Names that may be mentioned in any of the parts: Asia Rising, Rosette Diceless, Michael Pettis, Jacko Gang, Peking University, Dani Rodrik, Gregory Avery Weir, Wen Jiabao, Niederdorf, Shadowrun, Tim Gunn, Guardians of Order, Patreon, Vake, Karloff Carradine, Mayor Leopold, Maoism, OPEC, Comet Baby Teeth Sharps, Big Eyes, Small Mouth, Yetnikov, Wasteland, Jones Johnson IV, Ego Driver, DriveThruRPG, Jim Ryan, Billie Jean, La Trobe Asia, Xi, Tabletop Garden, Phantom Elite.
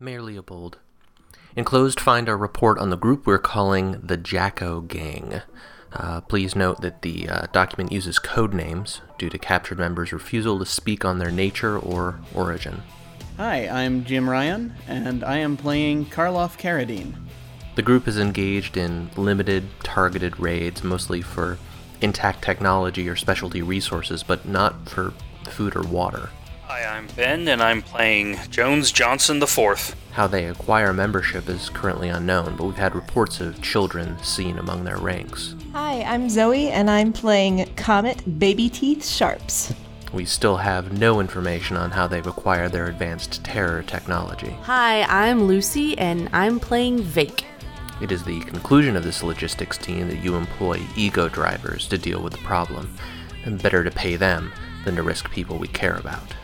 Mayor Leopold. Enclosed find our report on the group we're calling the Jacko Gang. Please note that the document uses code names due to captured members' refusal to speak on their nature or origin. Hi, I'm Jim Ryan, and I am playing Karloff Carradine. The group is engaged in limited, targeted raids, mostly for intact technology or specialty resources, but not for food or water. Hi, I'm Ben, and I'm playing Jones Johnson IV. How they acquire membership is currently unknown, but we've had reports of children seen among their ranks. Hi, I'm Zoe, and I'm playing Comet Baby Teeth Sharps. We still have no information on how they've acquired their advanced terror technology. Hi, I'm Lucy, and I'm playing Vake. It is the conclusion of this logistics team that you employ ego drivers to deal with the problem, and better to pay them than to risk people we care about.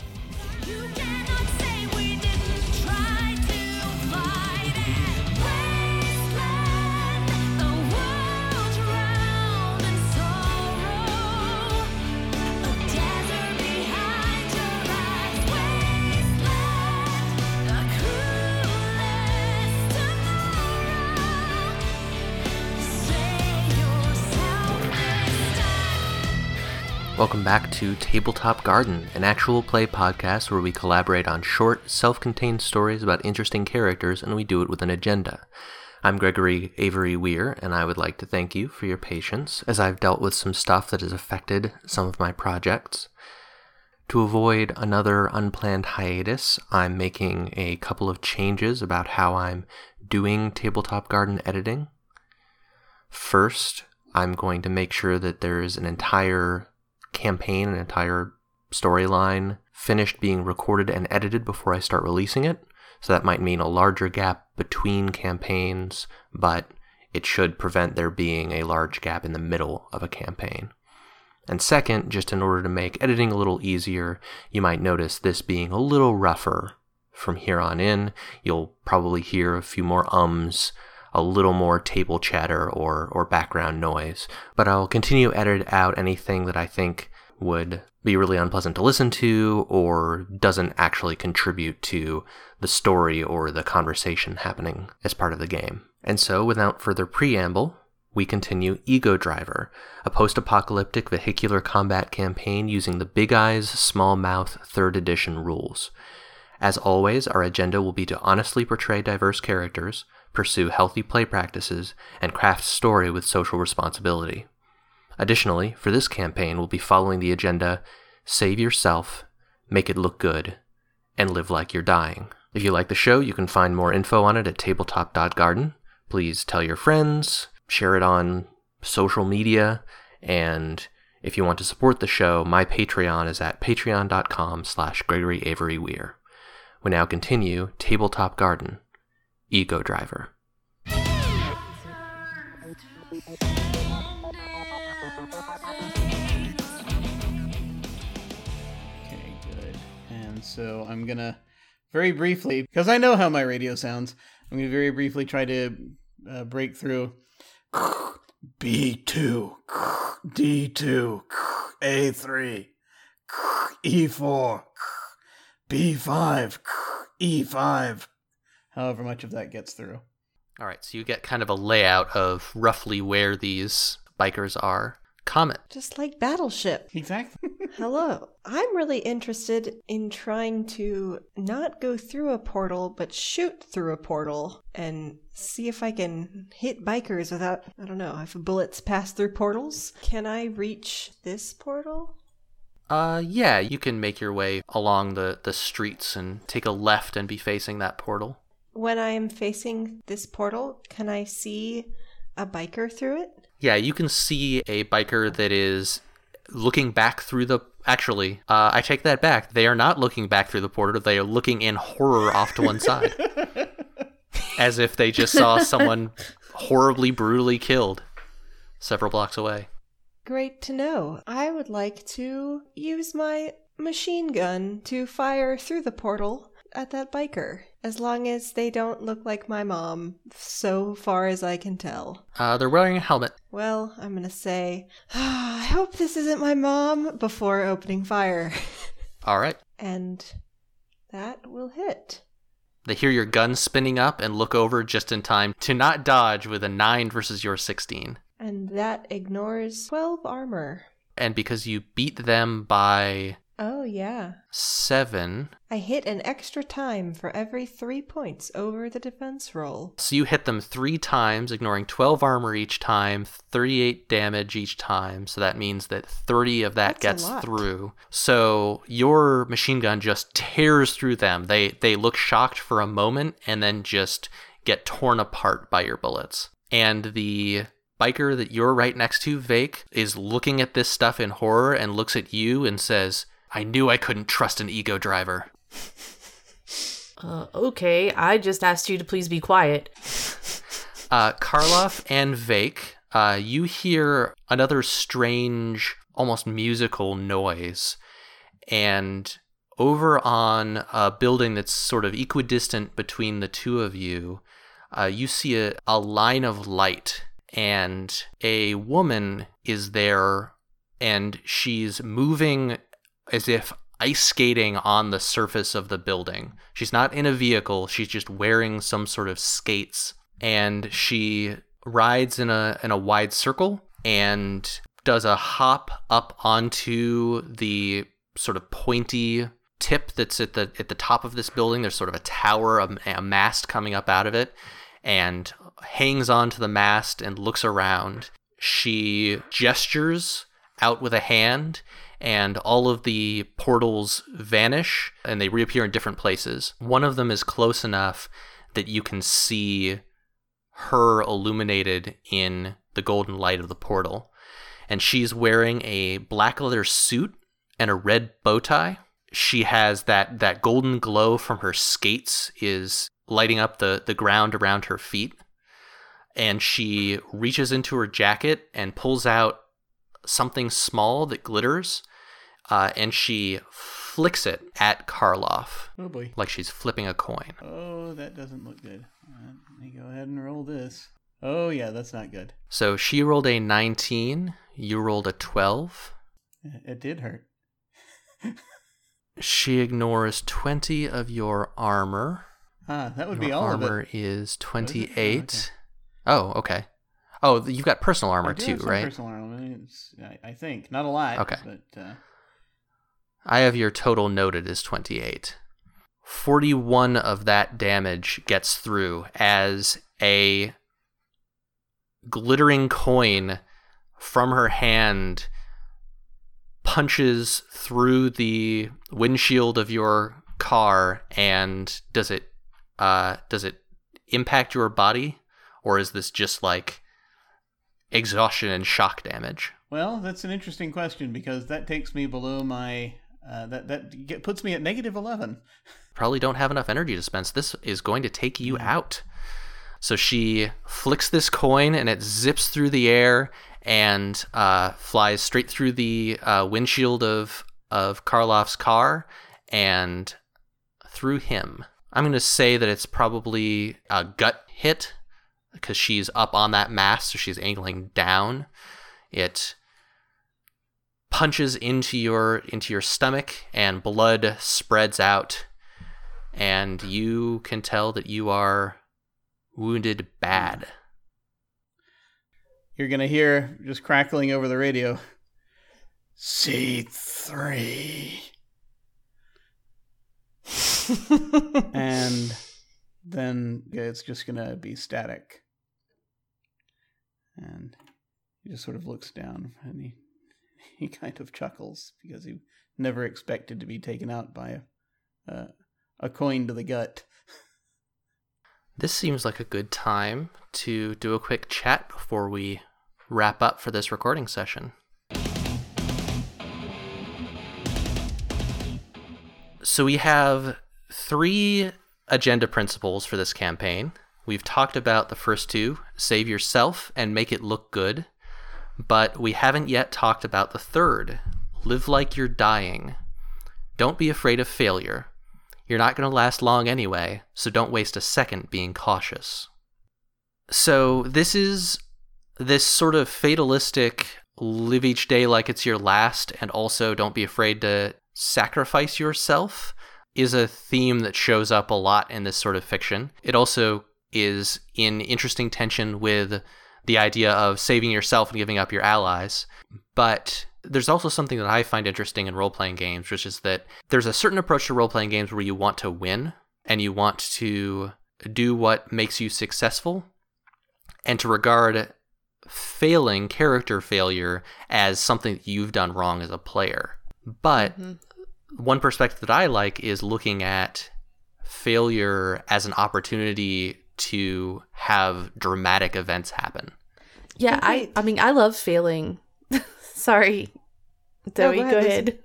Welcome back to Tabletop Garden, an actual play podcast where we collaborate on short, self-contained stories about interesting characters, and we do it with an agenda. I'm Gregory Avery Weir, and I would like to thank you for your patience, as I've dealt with some stuff that has affected some of my projects. To avoid another unplanned hiatus, I'm making a couple of changes about how I'm doing Tabletop Garden editing. First, I'm going to make sure that there is an entire campaign, an entire storyline finished being recorded and edited before I start releasing it. So that might mean a larger gap between campaigns, but it should prevent there being a large gap in the middle of a campaign. And second, just in order to make editing a little easier, you might notice this being a little rougher from here on in. You'll probably hear a few more ums, a little more table chatter or background noise, but I'll continue edit out anything that I think would be really unpleasant to listen to or doesn't actually contribute to the story or the conversation happening as part of the game. And so, without further preamble, we continue Ego Driver, a post-apocalyptic vehicular combat campaign using the Big Eyes, Small Mouth 3rd edition rules. As always, our agenda will be to honestly portray diverse characters, pursue healthy play practices, and craft story with social responsibility. Additionally, for this campaign, we'll be following the agenda, save yourself, make it look good, and live like you're dying. If you like the show, you can find more info on it at tabletop.garden. Please tell your friends, share it on social media, and if you want to support the show, my Patreon is at patreon.com/GregoryAveryWeir. We now continue Tabletop Garden. Ego Driver. Okay, good. And so I'm going to very briefly, because I know how my radio sounds, I'm going to very briefly try to break through B2, D2, A3, E4, B5, E5. However much of that gets through. All right, so you get kind of a layout of roughly where these bikers are. Comet. Just like Battleship. Exactly. Hello. I'm really interested in trying to not go through a portal, but shoot through a portal and see if I can hit bikers without, I don't know, if bullets pass through portals. Can I reach this portal? Yeah, you can make your way along the streets and take a left and be facing that portal. When I am facing this portal, can I see a biker through it? Yeah, you can see a biker that is looking back through the... Actually, I take that back. They are not looking back through the portal. They are looking in horror off to one side. As if they just saw someone horribly, brutally killed several blocks away. Great to know. I would like to use my machine gun to fire through the portal at that biker, as long as they don't look like my mom, so far as I can tell. They're wearing a helmet. Well, I'm gonna say, I hope this isn't my mom, before opening fire. All right. And that will hit. They hear your gun spinning up and look over just in time to not dodge with a 9 versus your 16. And that ignores 12 armor. And because you beat them by... Oh, yeah. 7. I hit an extra time for every 3 points over the defense roll. So you hit them 3 times, ignoring 12 armor each time, 38 damage each time. So that means that 30 of that gets through. So your machine gun just tears through them. They look shocked for a moment and then just get torn apart by your bullets. And the biker that you're right next to, Vake, is looking at this stuff in horror and looks at you and says, I knew I couldn't trust an ego driver. Okay, I just asked you to please be quiet. Karloff and Vake, you hear another strange, almost musical noise. And over on a building that's sort of equidistant between the two of you, you see a line of light. And a woman is there, and she's moving as if ice skating on the surface of the building. She's not in a vehicle. She's just wearing some sort of skates, and she rides in a wide circle and does a hop up onto the sort of pointy tip that's at the top of this building. There's sort of a tower, a mast coming up out of it, and hangs onto the mast and looks around. She gestures out with a hand, and all of the portals vanish, and they reappear in different places. One of them is close enough that you can see her illuminated in the golden light of the portal. And she's wearing a black leather suit and a red bow tie. She has that golden glow from her skates is lighting up the ground around her feet. And she reaches into her jacket and pulls out something small that glitters. And she flicks it at Karloff. Oh boy. Like she's flipping a coin. Oh, that doesn't look good. Let me go ahead and roll this. Oh yeah, that's not good. So she rolled a 19. You rolled a 12. It did hurt. She ignores 20 of your armor. That would be all of it. Your armor is 28. Oh, okay. Oh, you've got personal armor too, right? Personal armor, I think. Not a lot. Okay. But, I have your total noted as 28. 41 of that damage gets through as a glittering coin from her hand punches through the windshield of your car. And does it impact your body, or is this just like exhaustion and shock damage? Well, that's an interesting question, because that takes me below my... that puts me at negative 11. Probably don't have enough energy to spend. This is going to take you out. So she flicks this coin, and it zips through the air and flies straight through the windshield of Karloff's car and through him. I'm going to say that it's probably a gut hit, because she's up on that mast, so she's angling down. It punches into your stomach, and blood spreads out, and you can tell that you are wounded bad. You're going to hear, just crackling over the radio, C3. And then it's just going to be static. And he just sort of looks down, and he kind of chuckles, because he never expected to be taken out by a coin to the gut. This seems like a good time to do a quick chat before we wrap up for this recording session. So we have 3 agenda principles for this campaign. We've talked about the first 2, save yourself and make it look good, but we haven't yet talked about the third, live like you're dying. Don't be afraid of failure. You're not going to last long anyway, so don't waste a second being cautious. So this is this sort of fatalistic, live each day like it's your last, and also don't be afraid to sacrifice yourself is a theme that shows up a lot in this sort of fiction. It also is in interesting tension with the idea of saving yourself and giving up your allies. But there's also something that I find interesting in role-playing games, which is that there's a certain approach to role-playing games where you want to win and you want to do what makes you successful, and to regard failing, character failure, as something that you've done wrong as a player. But one perspective that I like is looking at failure as an opportunity to have dramatic events happen. Yeah, I mean, I love failing. Sorry, Zoe, no, go ahead.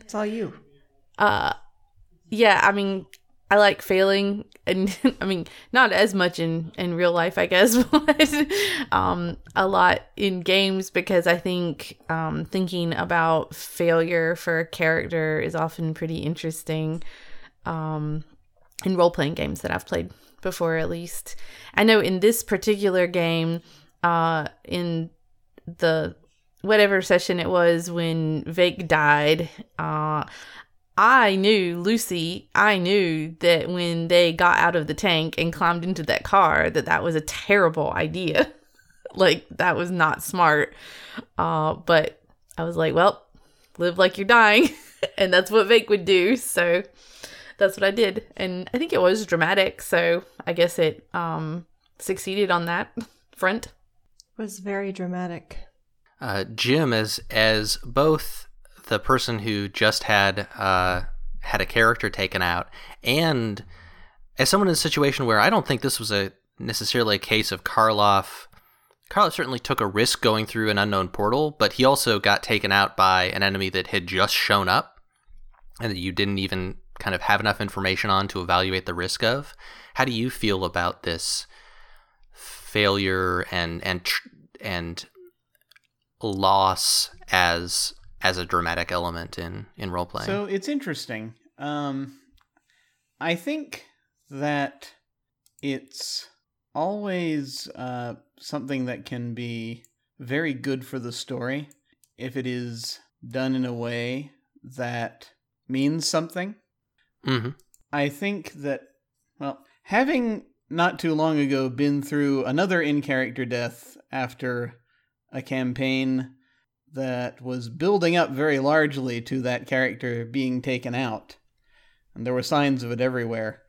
It's all you. Yeah, I mean, I like failing, and I mean, not as much in real life, I guess, but a lot in games, because I think thinking about failure for a character is often pretty interesting in role-playing games that I've played before, at least. I know in this particular game, in the whatever session it was when Vake died, I knew that when they got out of the tank and climbed into that car, that was a terrible idea. Like, that was not smart. But I was like, well, live like you're dying. And that's what Vake would do. So that's what I did. And I think it was dramatic. So I guess it succeeded on that front. It was very dramatic. Jim, as both the person who just had a character taken out, and as someone in a situation where I don't think this was necessarily a case of Karloff certainly took a risk going through an unknown portal, but he also got taken out by an enemy that had just shown up and that you didn't even kind of have enough information on to evaluate the risk of. How do you feel about this failure and loss as a dramatic element in role-playing? So it's interesting. I think that it's always something that can be very good for the story if it is done in a way that means something. Mm-hmm. I think that, well, having not too long ago been through another in-character death after a campaign that was building up very largely to that character being taken out, and there were signs of it everywhere.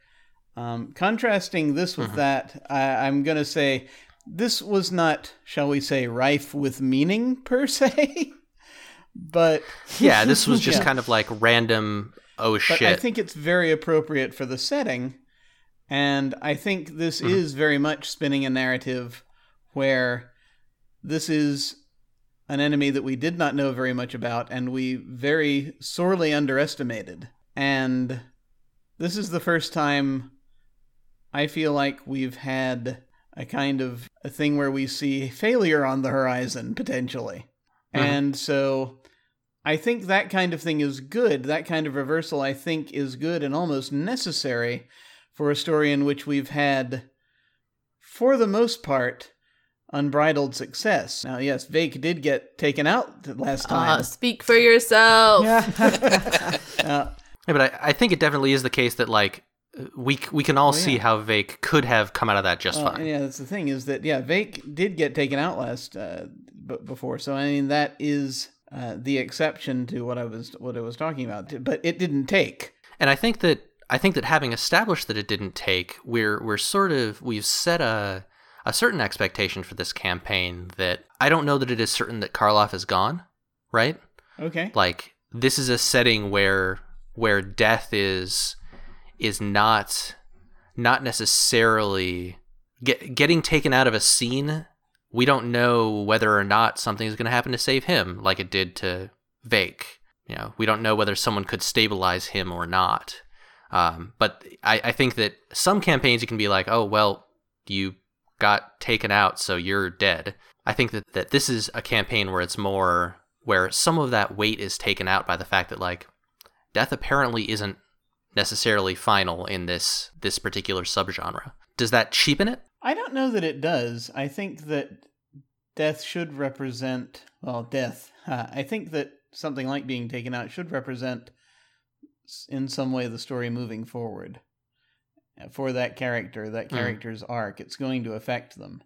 Contrasting this with that, I'm going to say this was not, shall we say, rife with meaning per se, but... Yeah, this was just kind of like random, oh shit. But I think it's very appropriate for the setting, and I think this is very much spinning a narrative where this is an enemy that we did not know very much about and we very sorely underestimated. And this is the first time I feel like we've had a kind of a thing where we see failure on the horizon, potentially. Mm-hmm. And so I think that kind of thing is good. That kind of reversal, I think, is good and almost necessary for a story in which we've had, for the most part, unbridled success. Now, yes, Vake did get taken out last time. Speak for yourself. Yeah. But I think it definitely is the case that, like, we can all see how Vake could have come out of that just fine. Yeah, that's the thing, is that, yeah, Vake did get taken out last before. So, I mean, that is the exception to what I was talking about. But it didn't take. And I think that having established that it didn't take, we've set a certain expectation for this campaign that I don't know that it is certain that Karloff is gone, right? Okay. Like, this is a setting where death is not necessarily getting taken out of a scene. We don't know whether or not something is going to happen to save him, like it did to Vake. You know, we don't know whether someone could stabilize him or not. But I think that some campaigns it can be like, oh, well, you got taken out, so you're dead. I think that this is a campaign where it's more where some of that weight is taken out by the fact that, like, death apparently isn't necessarily final in this particular subgenre. Does that cheapen it? I don't know that it does. I think that death should represent, well, death. I think that something like being taken out should represent in some way the story moving forward for that character, that character's arc. It's going to affect them.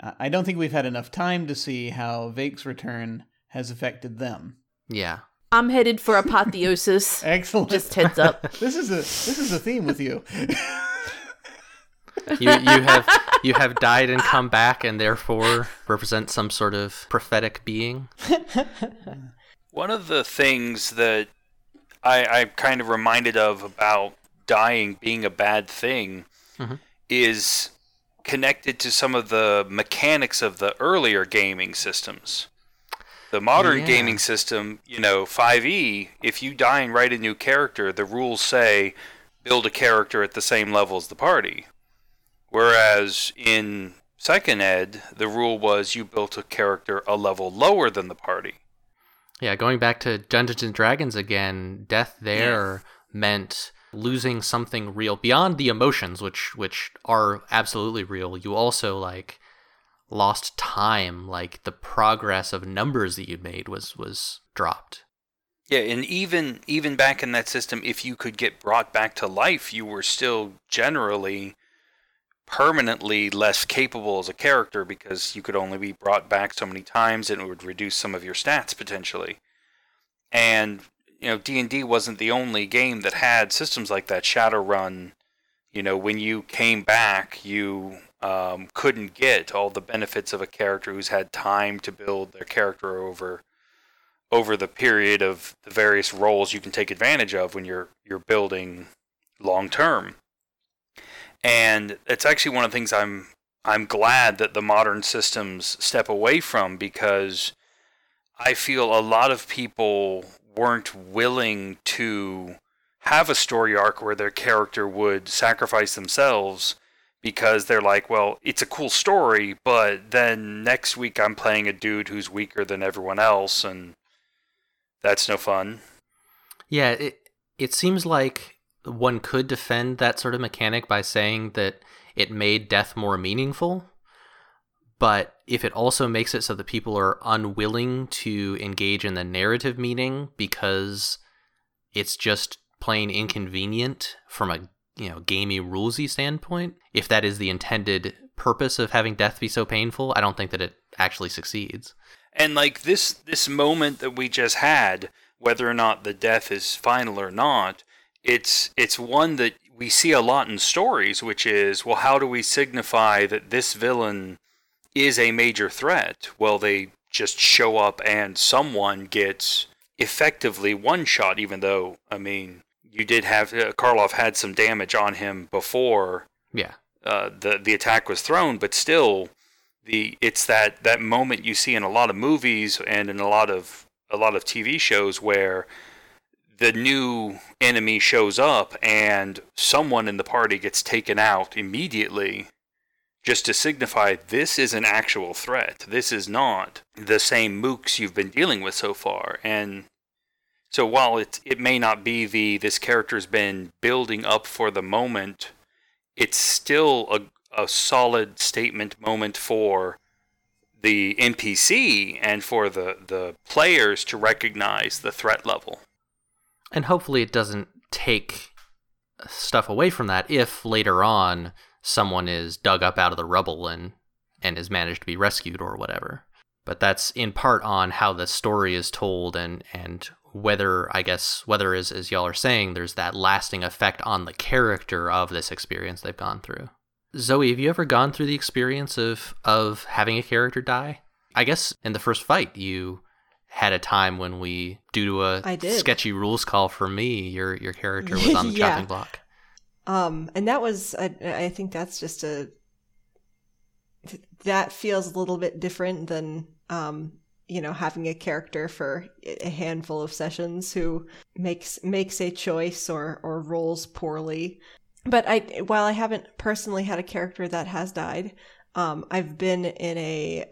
I don't think we've had enough time to see how Vake's return has affected them. Yeah. I'm headed for apotheosis. Excellent. Just heads up. This is a theme with you. You have died and come back and therefore represent some sort of prophetic being. One of the things that I'm kind of reminded of about dying being a bad thing is connected to some of the mechanics of the earlier gaming systems. The modern gaming system, 5e, if you die and write a new character, the rules say build a character at the same level as the party. Whereas in Second Ed, the rule was you built a character a level lower than the party. Yeah, going back to Dungeons and Dragons again, death there meant losing something real beyond the emotions, which are absolutely real. You also lost time, the progress of numbers that you made was dropped. Yeah, and even back in that system, if you could get brought back to life, you were still generally permanently less capable as a character because you could only be brought back so many times and it would reduce some of your stats potentially. And D&D wasn't the only game that had systems like that. Shadowrun, when you came back, you couldn't get all the benefits of a character who's had time to build their character over the period of the various roles you can take advantage of when you're building long term. And it's actually one of the things I'm glad that the modern systems step away from, because I feel a lot of people weren't willing to have a story arc where their character would sacrifice themselves, because they're like, well, it's a cool story, but then next week I'm playing a dude who's weaker than everyone else, and that's no fun. Yeah, it seems like one could defend that sort of mechanic by saying that it made death more meaningful, but if it also makes it so that people are unwilling to engage in the narrative meaning because it's just plain inconvenient from a gamey, rulesy standpoint, if that is the intended purpose of having death be so painful, I don't think that it actually succeeds. And this moment that we just had, whether or not the death is final or not, it's one that we see a lot in stories, which is, well, how do we signify that this villain is a major threat? Well, they just show up and someone gets effectively one shot, even though, you did have Karloff had some damage on him before the attack was thrown, but still it's that moment you see in a lot of movies and in a lot of TV shows where the new enemy shows up and someone in the party gets taken out immediately, just to signify this is an actual threat. This is not the same mooks you've been dealing with so far. And so while it may not be this character's been building up for the moment, it's still a solid statement moment for the NPC and for the players to recognize the threat level. And hopefully it doesn't take stuff away from that if later on someone is dug up out of the rubble and is managed to be rescued or whatever. But that's in part on how the story is told and whether as y'all are saying, there's that lasting effect on the character of this experience they've gone through. Zoe, have you ever gone through the experience of having a character die? I guess in the first fight, you had a time when we, due to a sketchy rules call for me, your character was on the chopping block. And that was, I think that's just that feels a little bit different than, having a character for a handful of sessions who makes a choice or rolls poorly. But while I haven't personally had a character that has died, I've been in a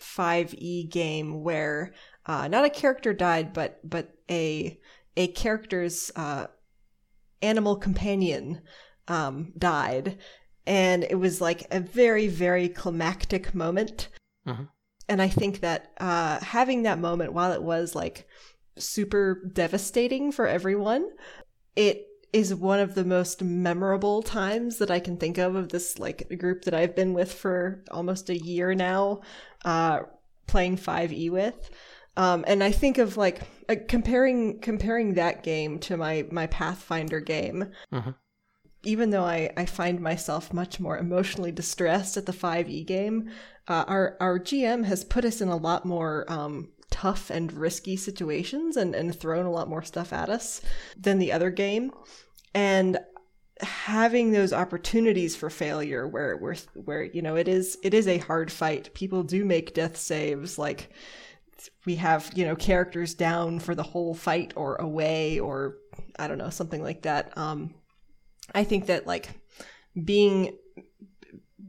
5e game where not a character died, but a character's animal companion died, and it was like a very, very climactic moment. And I think that having that moment, while it was like super devastating for everyone. It is one of the most memorable times that I can think of this, like, group that I've been with for almost a year now, playing 5e with. And I think of, like, comparing that game to my Pathfinder game. Mm-hmm. Even though I find myself much more emotionally distressed at the 5e game, our GM has put us in a lot more tough and risky situations and thrown a lot more stuff at us than the other game. And having those opportunities for failure where you know, it is a hard fight. People do make death saves, like we have, you know, characters down for the whole fight or away or I don't know, something like that. I think that, like, being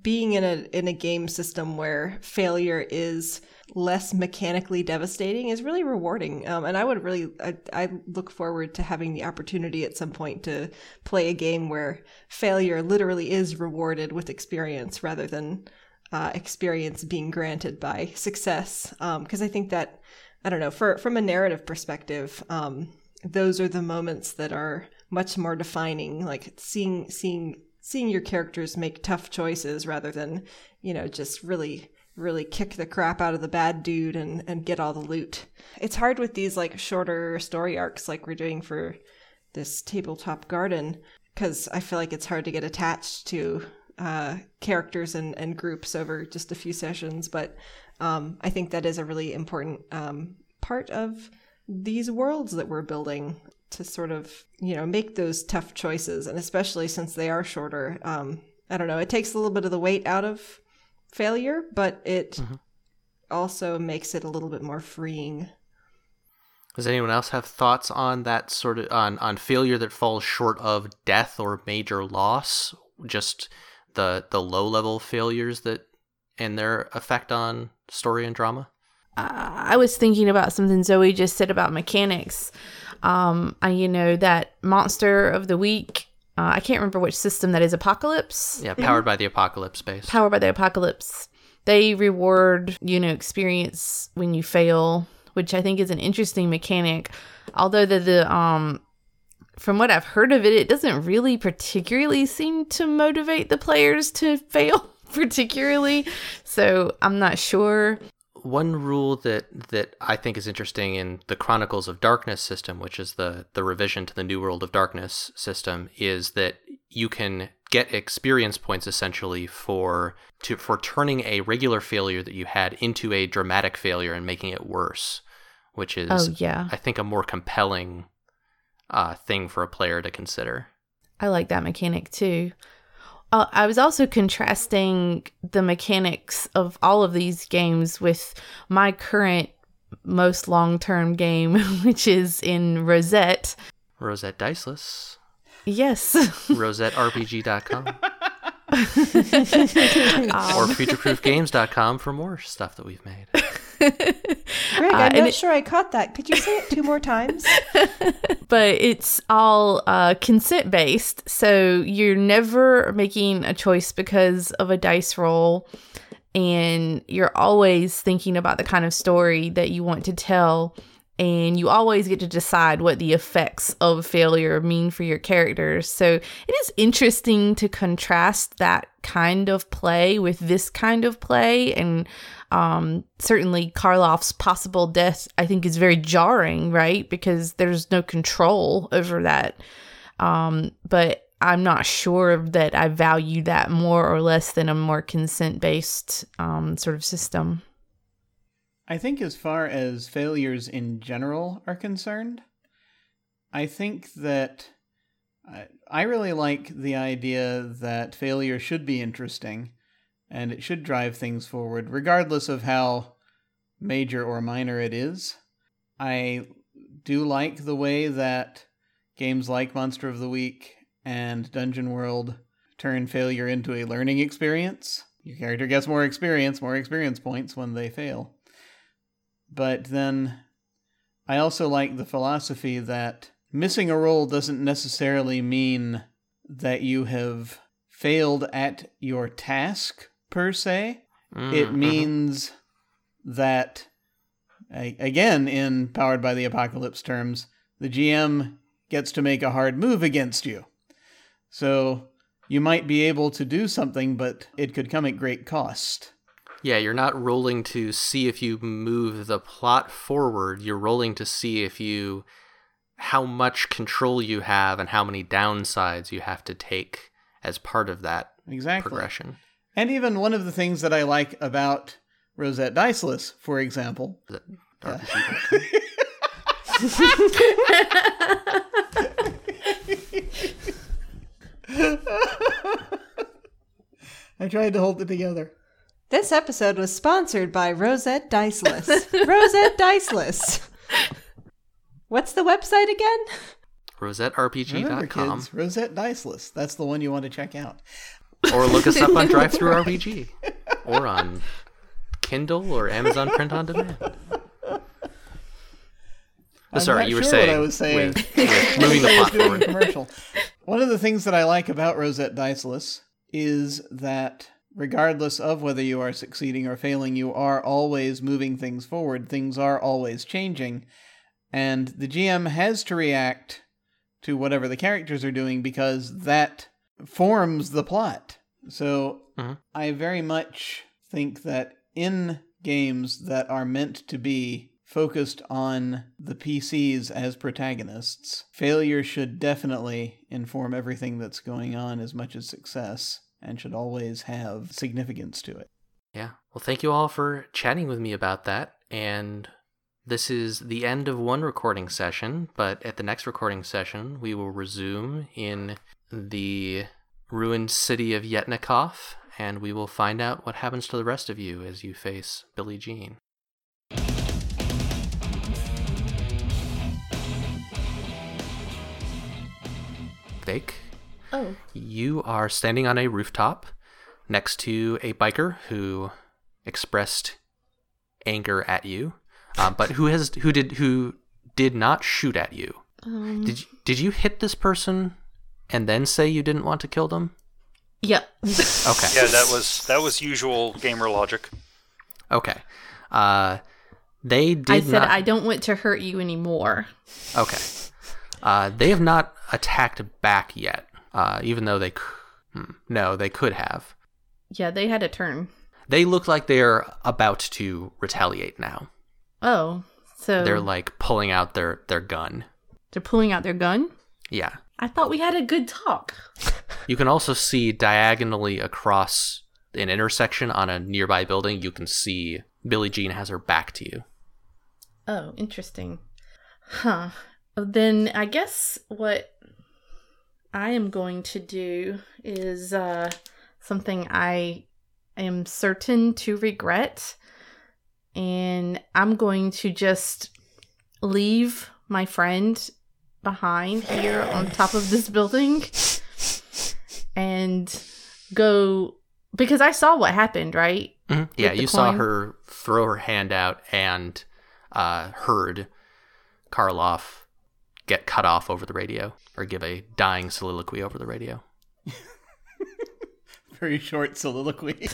in a game system where failure is less mechanically devastating is really rewarding. And I would really, I look forward to having the opportunity at some point to play a game where failure literally is rewarded with experience rather than experience being granted by success. Because I think that, I don't know, from a narrative perspective, those are the moments that are much more defining, like seeing your characters make tough choices rather than, you know, just really kick the crap out of the bad dude and get all the loot. It's hard with these, like, shorter story arcs like we're doing for this Tabletop Garden, because I feel like it's hard to get attached to characters and groups over just a few sessions. But I think that is a really important part of these worlds that we're building, to sort of, you know, make those tough choices. And especially since they are shorter, I don't know, it takes a little bit of the weight out of failure, but it also makes it a little bit more freeing. Does anyone else have thoughts on that sort of on failure that falls short of death or major loss, just the low level failures that and their effect on story and drama? I was thinking about something Zoe just said about mechanics. You know, that monster of the week, I can't remember which system that is, Apocalypse. Yeah, Powered by the Apocalypse base. Powered by the Apocalypse. They reward, you know, experience when you fail, which I think is an interesting mechanic. Although the from what I've heard of it, it doesn't really particularly seem to motivate the players to fail particularly. So I'm not sure. One rule that I think is interesting in the Chronicles of Darkness system, which is the revision to the New World of Darkness system, is that you can get experience points essentially for turning a regular failure that you had into a dramatic failure and making it worse, which is, I think, a more compelling thing for a player to consider. I like that mechanic too. I was also contrasting the mechanics of all of these games with my current most long-term game, which is in Rosette. Rosette Diceless. Yes. RosetteRPG.com. Or FutureProofGames.com for more stuff that we've made. Greg, I'm not sure I caught that. Could you say it 2 more times? But it's all consent-based, so you're never making a choice because of a dice roll, and you're always thinking about the kind of story that you want to tell, and you always get to decide what the effects of failure mean for your characters. So it is interesting to contrast that kind of play with this kind of play, and certainly Karloff's possible death, I think, is very jarring, right? Because there's no control over that. But I'm not sure that I value that more or less than a more consent-based sort of system. I think as far as failures in general are concerned, I think that I really like the idea that failure should be interesting. And it should drive things forward, regardless of how major or minor it is. I do like the way that games like Monster of the Week and Dungeon World turn failure into a learning experience. Your character gets more experience points when they fail. But then I also like the philosophy that missing a roll doesn't necessarily mean that you have failed at your task, per se. It means that again, in Powered by the Apocalypse terms, the GM gets to make a hard move against you. So you might be able to do something, but it could come at great cost. Yeah, you're not rolling to see if you move the plot forward. You're rolling to see if you, how much control you have and how many downsides you have to take as part of that progression. And even one of the things that I like about Rosette Diceless, for example. I tried to hold it together. This episode was sponsored by Rosette Diceless. Rosette Diceless. What's the website again? RosetteRPG.com. Kids, Rosette Diceless. That's the one you want to check out. Or look us up on DriveThruRPG. Or on Kindle or Amazon Print on Demand. Sorry, you were saying. With moving the plot forward. Commercial. One of the things that I like about Rosette Diceless is that regardless of whether you are succeeding or failing, you are always moving things forward. Things are always changing. And the GM has to react to whatever the characters are doing because that forms the plot. So I very much think that in games that are meant to be focused on the PCs as protagonists, failure should definitely inform everything that's going on as much as success and should always have significance to it. Yeah. Well, thank you all for chatting with me about that. And this is the end of one recording session, but at the next recording session, we will resume in the ruined city of Yetnikov, and we will find out what happens to the rest of you as you face Billie Jean. Vake, you are standing on a rooftop next to a biker who expressed anger at you. But who did not shoot at you? Did you hit this person and then say you didn't want to kill them? Yeah. Okay. Yeah, that was usual gamer logic. Okay. They did. I don't want to hurt you anymore. Okay. They have not attacked back yet. Even though they could have. Yeah, they had a turn. They look like they're about to retaliate now. Oh, so they're like pulling out their gun. They're pulling out their gun? Yeah. I thought we had a good talk. You can also see diagonally across an intersection on a nearby building, you can see Billie Jean has her back to you. Oh, interesting. Huh. Then I guess what I am going to do is something I am certain to regret. And I'm going to just leave my friend behind here on top of this building and go, because I saw what happened, right? Mm-hmm. Yeah, you saw her throw her hand out and heard Karloff get cut off over the radio or give a dying soliloquy over the radio. Very short soliloquy.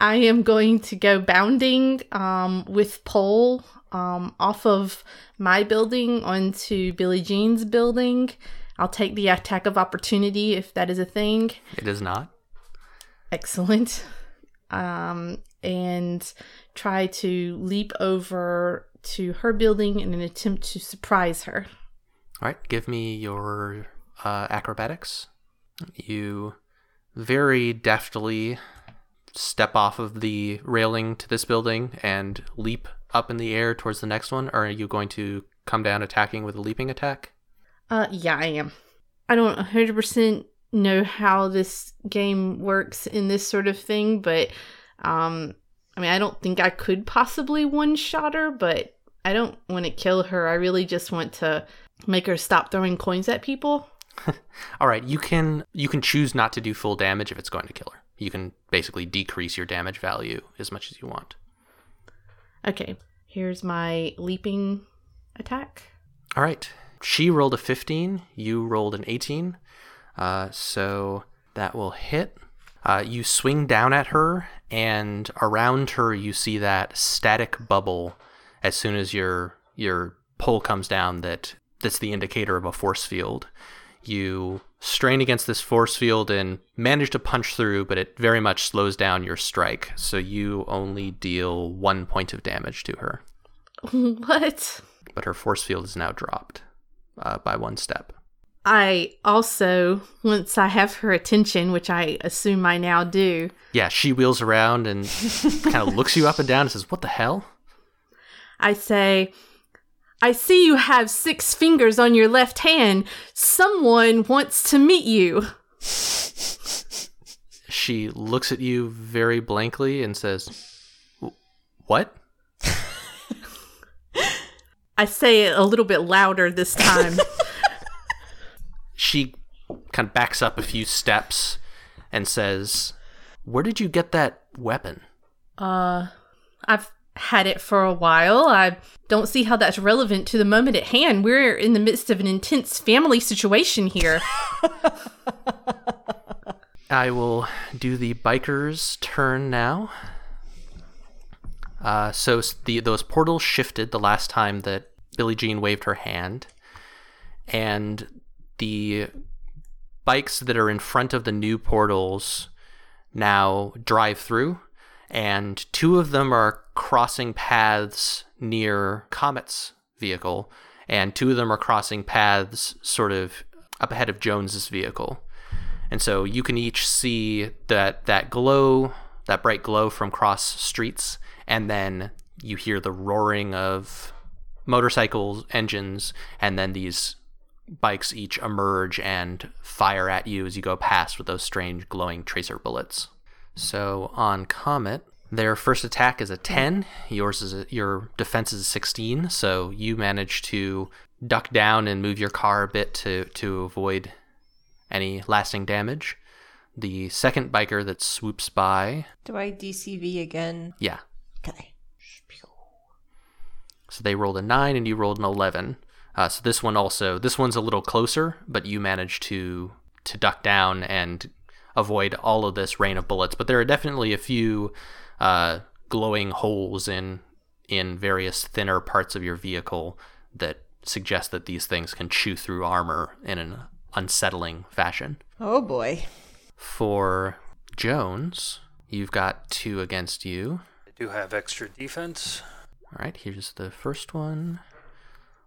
I am going to go bounding with pole off of my building onto Billie Jean's building. I'll take the attack of opportunity if that is a thing. It is not. Excellent. And try to leap over to her building in an attempt to surprise her. All right. Give me your acrobatics. You very deftly step off of the railing to this building and leap up in the air towards the next one, or are you going to come down attacking with a leaping attack? Yeah, I am. I don't 100% know how this game works in this sort of thing, but I mean, I don't think I could possibly one-shot her, but I don't want to kill her. I really just want to make her stop throwing coins at people. All right, you can choose not to do full damage if it's going to kill her. You can basically decrease your damage value as much as you want. Okay, here's my leaping attack. All right. She rolled a 15. You rolled an 18. So that will hit. You swing down at her, and around her you see that static bubble as soon as your pole comes down that's the indicator of a force field. You strain against this force field and manage to punch through, but it very much slows down your strike, so you only deal 1 point of damage to her. What? But her force field is now dropped by 1 step. I also, once I have her attention, which I assume I now do... Yeah, she wheels around and kind of looks you up and down and says, "What the hell?" I say, "I see you have 6 fingers on your left hand. Someone wants to meet you." She looks at you very blankly and says, "What?" I say it a little bit louder this time. She kind of backs up a few steps and says, "Where did you get that weapon?" I've had it for a while. I don't see how that's relevant to the moment at hand. We're in the midst of an intense family situation here. I will do the biker's turn now. So those portals shifted the last time that Billie Jean waved her hand, and the bikes that are in front of the new portals now drive through, and 2 of them are crossing paths near Comet's vehicle, and 2 of them are crossing paths sort of up ahead of Jones's vehicle. And so you can each see that glow, that bright glow from cross streets, and then you hear the roaring of motorcycles, engines, and then these bikes each emerge and fire at you as you go past with those strange glowing tracer bullets. So on Comet, their first attack is a 10. Your defense is a 16, so you manage to duck down and move your car a bit to avoid any lasting damage. The second biker that swoops by... Do I DCV again? Yeah. Okay. So they rolled a 9 and you rolled an 11. So this one's a little closer, but you manage to duck down and avoid all of this rain of bullets. But there are definitely a few glowing holes in various thinner parts of your vehicle that suggest that these things can chew through armor in an unsettling fashion. Oh boy. For Jones, you've got 2 against you. I do have extra defense. All right, here's the first one.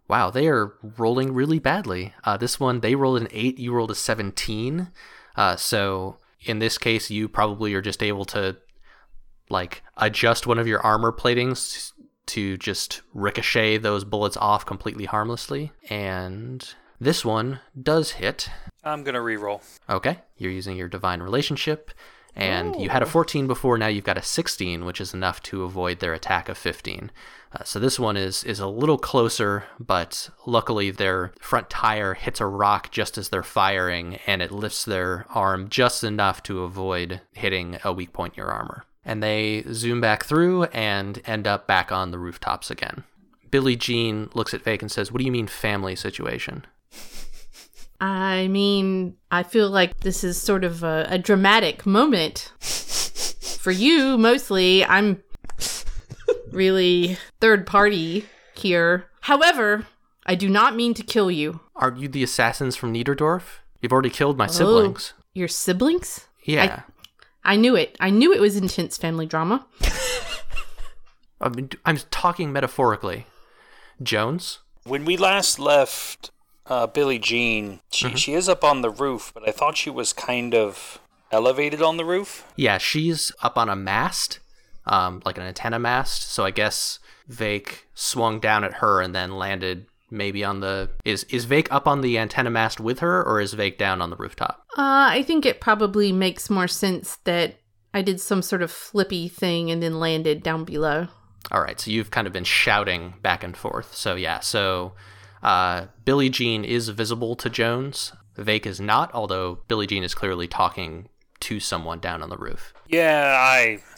Wow, they are rolling really badly. This one, they rolled an 8, you rolled a 17. So in this case, you probably are just able to like adjust one of your armor platings to just ricochet those bullets off completely harmlessly. And this one does hit. I'm going to reroll. Okay, you're using your divine relationship. And you had a 14 before, now you've got a 16, which is enough to avoid their attack of 15. So this one is a little closer, but luckily their front tire hits a rock just as they're firing, and it lifts their arm just enough to avoid hitting a weak point in your armor. And they zoom back through and end up back on the rooftops again. Billie Jean looks at Vake and says, "What do you mean family situation?" I mean, I feel like this is sort of a dramatic moment. For you, mostly. I'm really third party here. However, I do not mean to kill you. Are you the assassins from Niederdorf? You've already killed my siblings. Your siblings? Yeah. I knew it. I knew it was intense family drama. I mean, I'm talking metaphorically. Jones? When we last left... Billie Jean, she is up on the roof, but I thought she was kind of elevated on the roof. Yeah, she's up on a mast, like an antenna mast. So I guess Vake swung down at her and then landed maybe on the... Is Vake up on the antenna mast with her, or is Vake down on the rooftop? I think it probably makes more sense that I did some sort of flippy thing and then landed down below. All right, so you've kind of been shouting back and forth. So yeah, so... Billie Jean is visible to Jones. Vake is not, although Billie Jean is clearly talking to someone down on the roof. Yeah,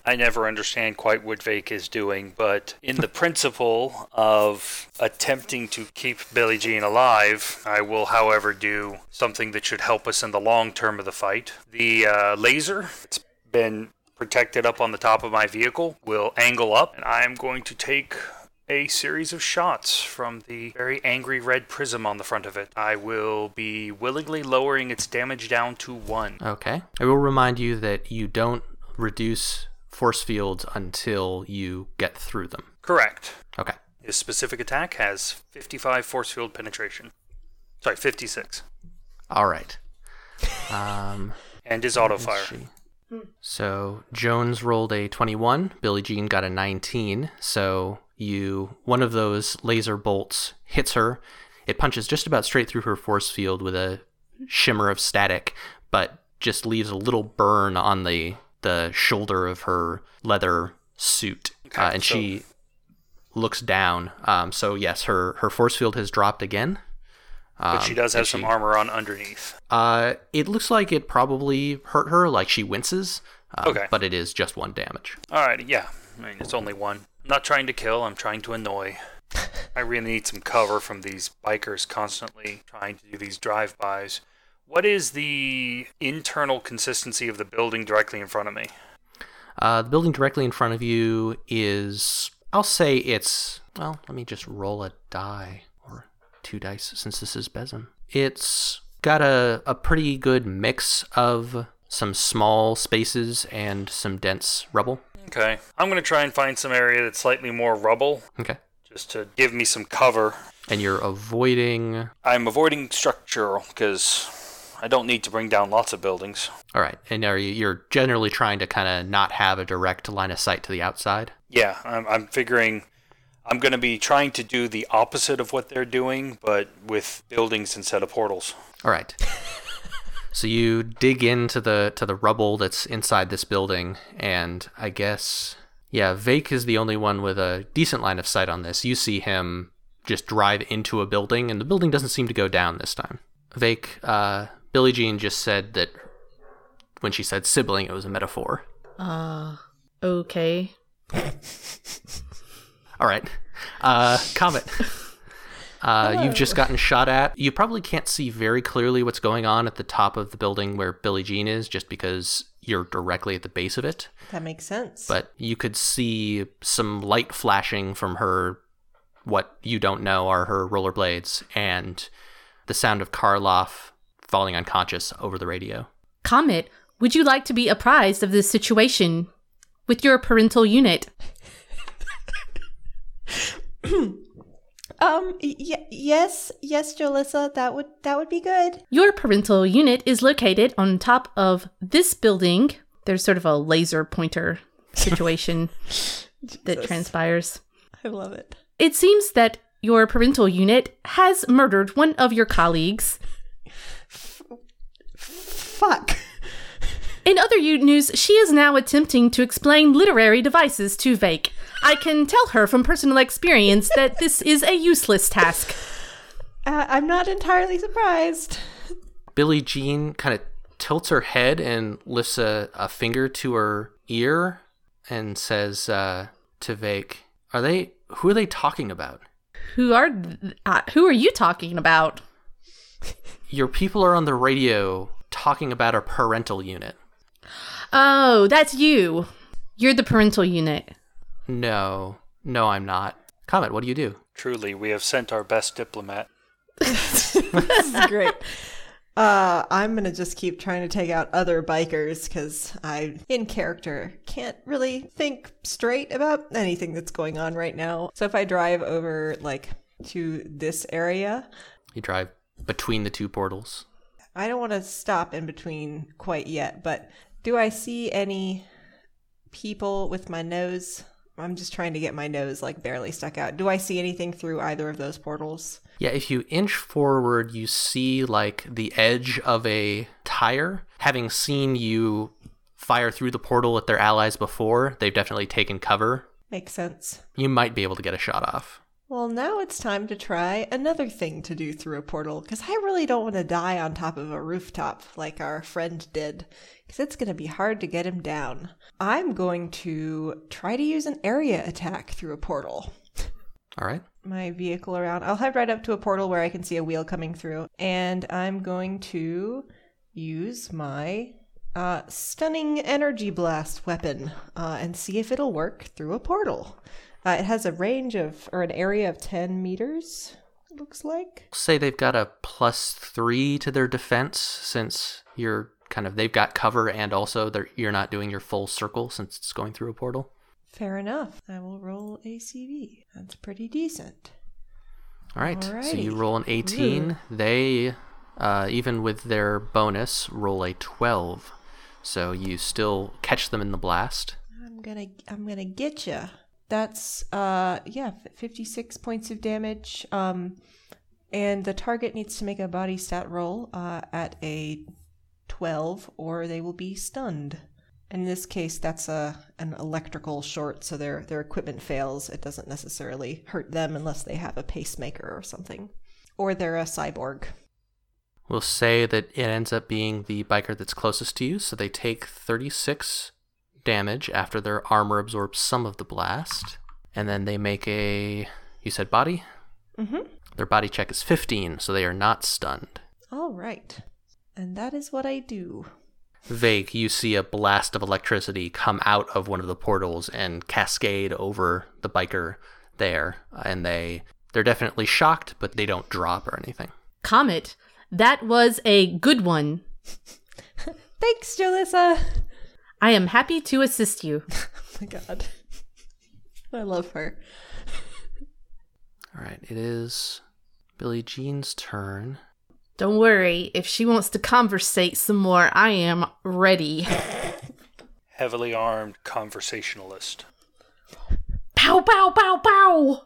I never understand quite what Vake is doing, but in the principle of attempting to keep Billie Jean alive, I will, however, do something that should help us in the long term of the fight. The laser, it's been protected up on the top of my vehicle will angle up, and I am going to take a series of shots from the very angry red prism on the front of it. I will be willingly lowering its damage down to 1. Okay. I will remind you that you don't reduce force fields until you get through them. Correct. Okay. His specific attack has 55 force field penetration. Sorry, 56. All right. And his auto fire. So Jones rolled a 21. Billie Jean got a 19. So one of those laser bolts hits her. It punches just about straight through her force field with a shimmer of static, but just leaves a little burn on the shoulder of her leather suit. Okay, and so she looks down. So yes, her force field has dropped again. But she does have some armor on underneath. It looks like it probably hurt her, like she winces. Okay. But it is just 1 damage. All right, yeah. I mean, it's only 1. I'm not trying to kill, I'm trying to annoy. I really need some cover from these bikers constantly trying to do these drive-bys. What is the internal consistency of the building directly in front of me? The building directly in front of you is... I'll say it's... Well, let me just roll a die. 2 dice, since this is Besom. It's got a pretty good mix of some small spaces and some dense rubble. Okay. I'm going to try and find some area that's slightly more rubble. Okay. Just to give me some cover. And you're avoiding... I'm avoiding structural, because I don't need to bring down lots of buildings. All right. And you're generally trying to kind of not have a direct line of sight to the outside? Yeah. I'm figuring... I'm going to be trying to do the opposite of what they're doing, but with buildings instead of portals. All right. So you dig into the rubble that's inside this building, and I guess, yeah, Vake is the only one with a decent line of sight on this. You see him just drive into a building, and the building doesn't seem to go down this time. Vake, Billie Jean just said that when she said sibling, it was a metaphor. Okay. All right. Comet. You've just gotten shot at. You probably can't see very clearly what's going on at the top of the building where Billie Jean is, just because you're directly at the base of it. That makes sense. But you could see some light flashing from her, what you don't know are her rollerblades, and the sound of Karloff falling unconscious over the radio. Comet, would you like to be apprised of this situation with your parental unit? Yes, Jalissa, that would be good. Your parental unit is located on top of this building. There's sort of a laser pointer situation that transpires. I love it. It seems that your parental unit has murdered one of your colleagues. Fuck. In other news, she is now attempting to explain literary devices to Vake. I can tell her from personal experience that this is a useless task. I'm not entirely surprised. Billie Jean kind of tilts her head and lifts a finger to her ear and says to Vake, who are they talking about? Who are you talking about? Your people are on the radio talking about a parental unit. Oh, that's you. You're the parental unit. No, I'm not. Comet, what do you do? Truly, we have sent our best diplomat. This is great. I'm going to just keep trying to take out other bikers because I, in character, can't really think straight about anything that's going on right now. So if I drive over, to this area... You drive between the two portals. I don't want to stop in between quite yet, but do I see any people with my nose... I'm just trying to get my nose barely stuck out. Do I see anything through either of those portals? Yeah, if you inch forward, you see the edge of a tire. Having seen you fire through the portal at their allies before, they've definitely taken cover. Makes sense. You might be able to get a shot off. Well, now it's time to try another thing to do through a portal, because I really don't want to die on top of a rooftop like our friend did, because it's going to be hard to get him down. I'm going to try to use an area attack through a portal. All right. My vehicle around. I'll head right up to a portal where I can see a wheel coming through, and I'm going to use my Stunning energy blast weapon and see if it'll work through a portal. It has a range of, or an area of 10 meters, it looks like. Say they've got a +3 to their defense since you're kind of, they've got cover and also you're not doing your full circle since it's going through a portal. Fair enough. I will roll ACV. That's pretty decent. All right. Alrighty. So you roll an 18. Ooh. They, even with their bonus, roll a 12. So you still catch them in the blast. I'm gonna get you. That's 56 points of damage. And the target needs to make a body stat roll at a 12, or they will be stunned. In this case, that's an electrical short, so their equipment fails. It doesn't necessarily hurt them unless they have a pacemaker or something, or they're a cyborg. We'll say that it ends up being the biker that's closest to you, so they take 36 damage after their armor absorbs some of the blast, and then they make a, you said body? Mm-hmm. Their body check is 15, so they are not stunned. All right. And that is what I do. Vake, you see a blast of electricity come out of one of the portals and cascade over the biker there, and they're definitely shocked, but they don't drop or anything. Comet. That was a good one. Thanks, Julissa. I am happy to assist you. Oh my god. I love her. All right, it is Billie Jean's turn. Don't worry. If she wants to conversate some more, I am ready. Heavily armed conversationalist. Pow, pow, pow, pow!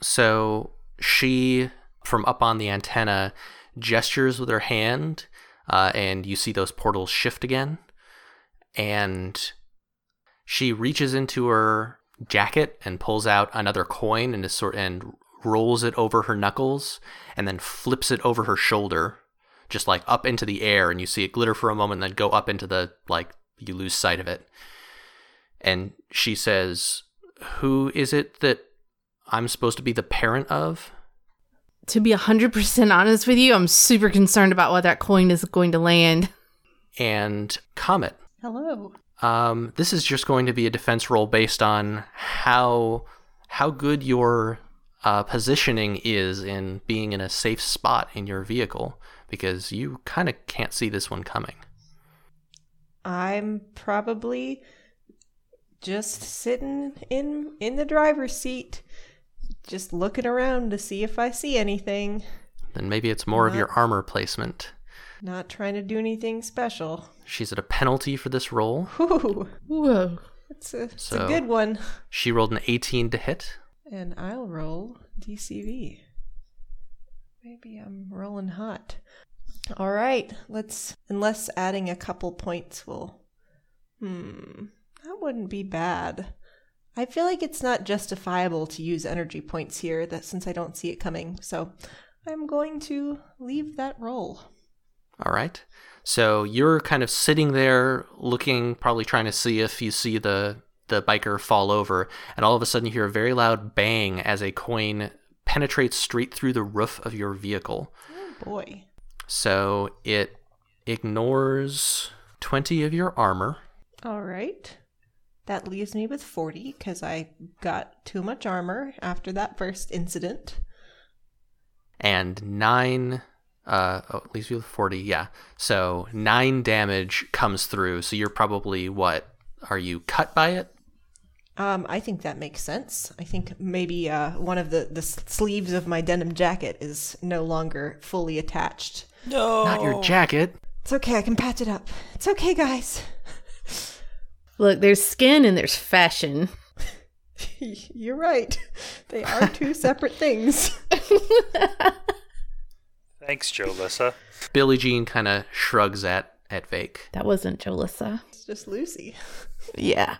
So she... from up on the antenna, gestures with her hand, and you see those portals shift again. And she reaches into her jacket and pulls out another coin and rolls it over her knuckles and then flips it over her shoulder, just like up into the air. And you see it glitter for a moment and then go up into the, like, you lose sight of it. And she says, "Who is it that I'm supposed to be the parent of?" To be 100% honest with you, I'm super concerned about where that coin is going to land. And Comet. Hello. This is just going to be a defense roll based on how good your positioning is in being in a safe spot in your vehicle, because you kind of can't see this one coming. I'm probably just sitting in the driver's seat, just looking around to see if I see anything. Then maybe it's more of your armor placement. Not trying to do anything special. She's at a penalty for this roll. Ooh. Whoa. It's a good one. She rolled an 18 to hit. And I'll roll DCV. Maybe I'm rolling hot. All right. Unless adding a couple points will... that wouldn't be bad. I feel like it's not justifiable to use energy points here, that since I don't see it coming, so I'm going to leave that roll. All right. So you're kind of sitting there looking, probably trying to see if you see the biker fall over, and all of a sudden you hear a very loud bang as a coin penetrates straight through the roof of your vehicle. Oh, boy. So it ignores 20 of your armor. All right. That leaves me with 40, because I got too much armor after that first incident. And 9, leaves you with 40, yeah. So 9 damage comes through, so you're probably, are you cut by it? I think that makes sense. I think maybe one of the sleeves of my denim jacket is no longer fully attached. No! Not your jacket! It's okay, I can patch it up. It's okay, guys! Look, there's skin and there's fashion. You're right. They are two separate things. Thanks, Julissa. Billie Jean kind of shrugs at Vake. That wasn't Julissa. It's just Lucy. Yeah.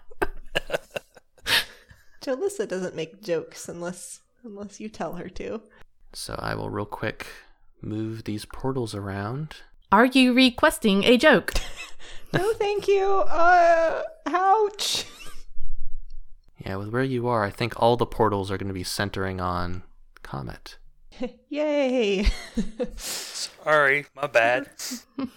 Julissa doesn't make jokes unless you tell her to. So I will real quick move these portals around. Are you requesting a joke? No, thank you. Ouch. Yeah, with where you are, I think all the portals are going to be centering on Comet. Yay. Sorry, my bad.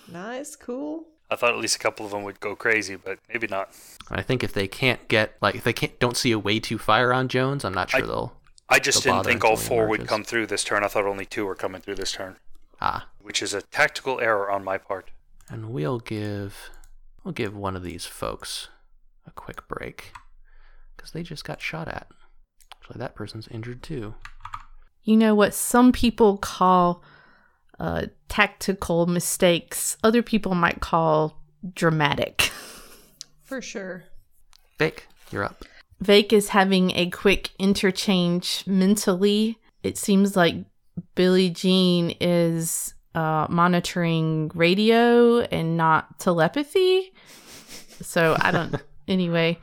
Nice, cool. I thought at least a couple of them would go crazy, but maybe not. I think if they can't get, like, if they don't see a way to fire on Jones, I'm not sure I just didn't think all four would come through this turn. I thought only two were coming through this turn. Ah. Which is a tactical error on my part. And we'll give one of these folks a quick break, because they just got shot at. Actually, that person's injured too. You know what some people call tactical mistakes, other people might call dramatic. For sure. Vake, you're up. Vake is having a quick interchange mentally. It seems like Billie Jean is monitoring radio and not telepathy. So I don't... Anyway.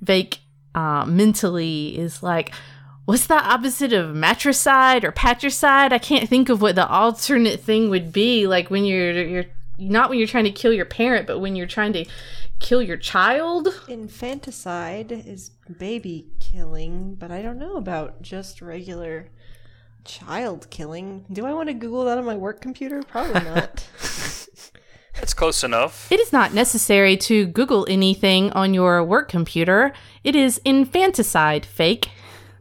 Vake mentally is like, what's the opposite of matricide or patricide? I can't think of what the alternate thing would be. Like when you're not when you're trying to kill your parent, but when you're trying to kill your child. Infanticide is baby killing, but I don't know about just regular child killing. Do I want to Google that on my work computer? Probably not. That's close enough. It is not necessary to Google anything on your work computer. It is infanticide, Vake.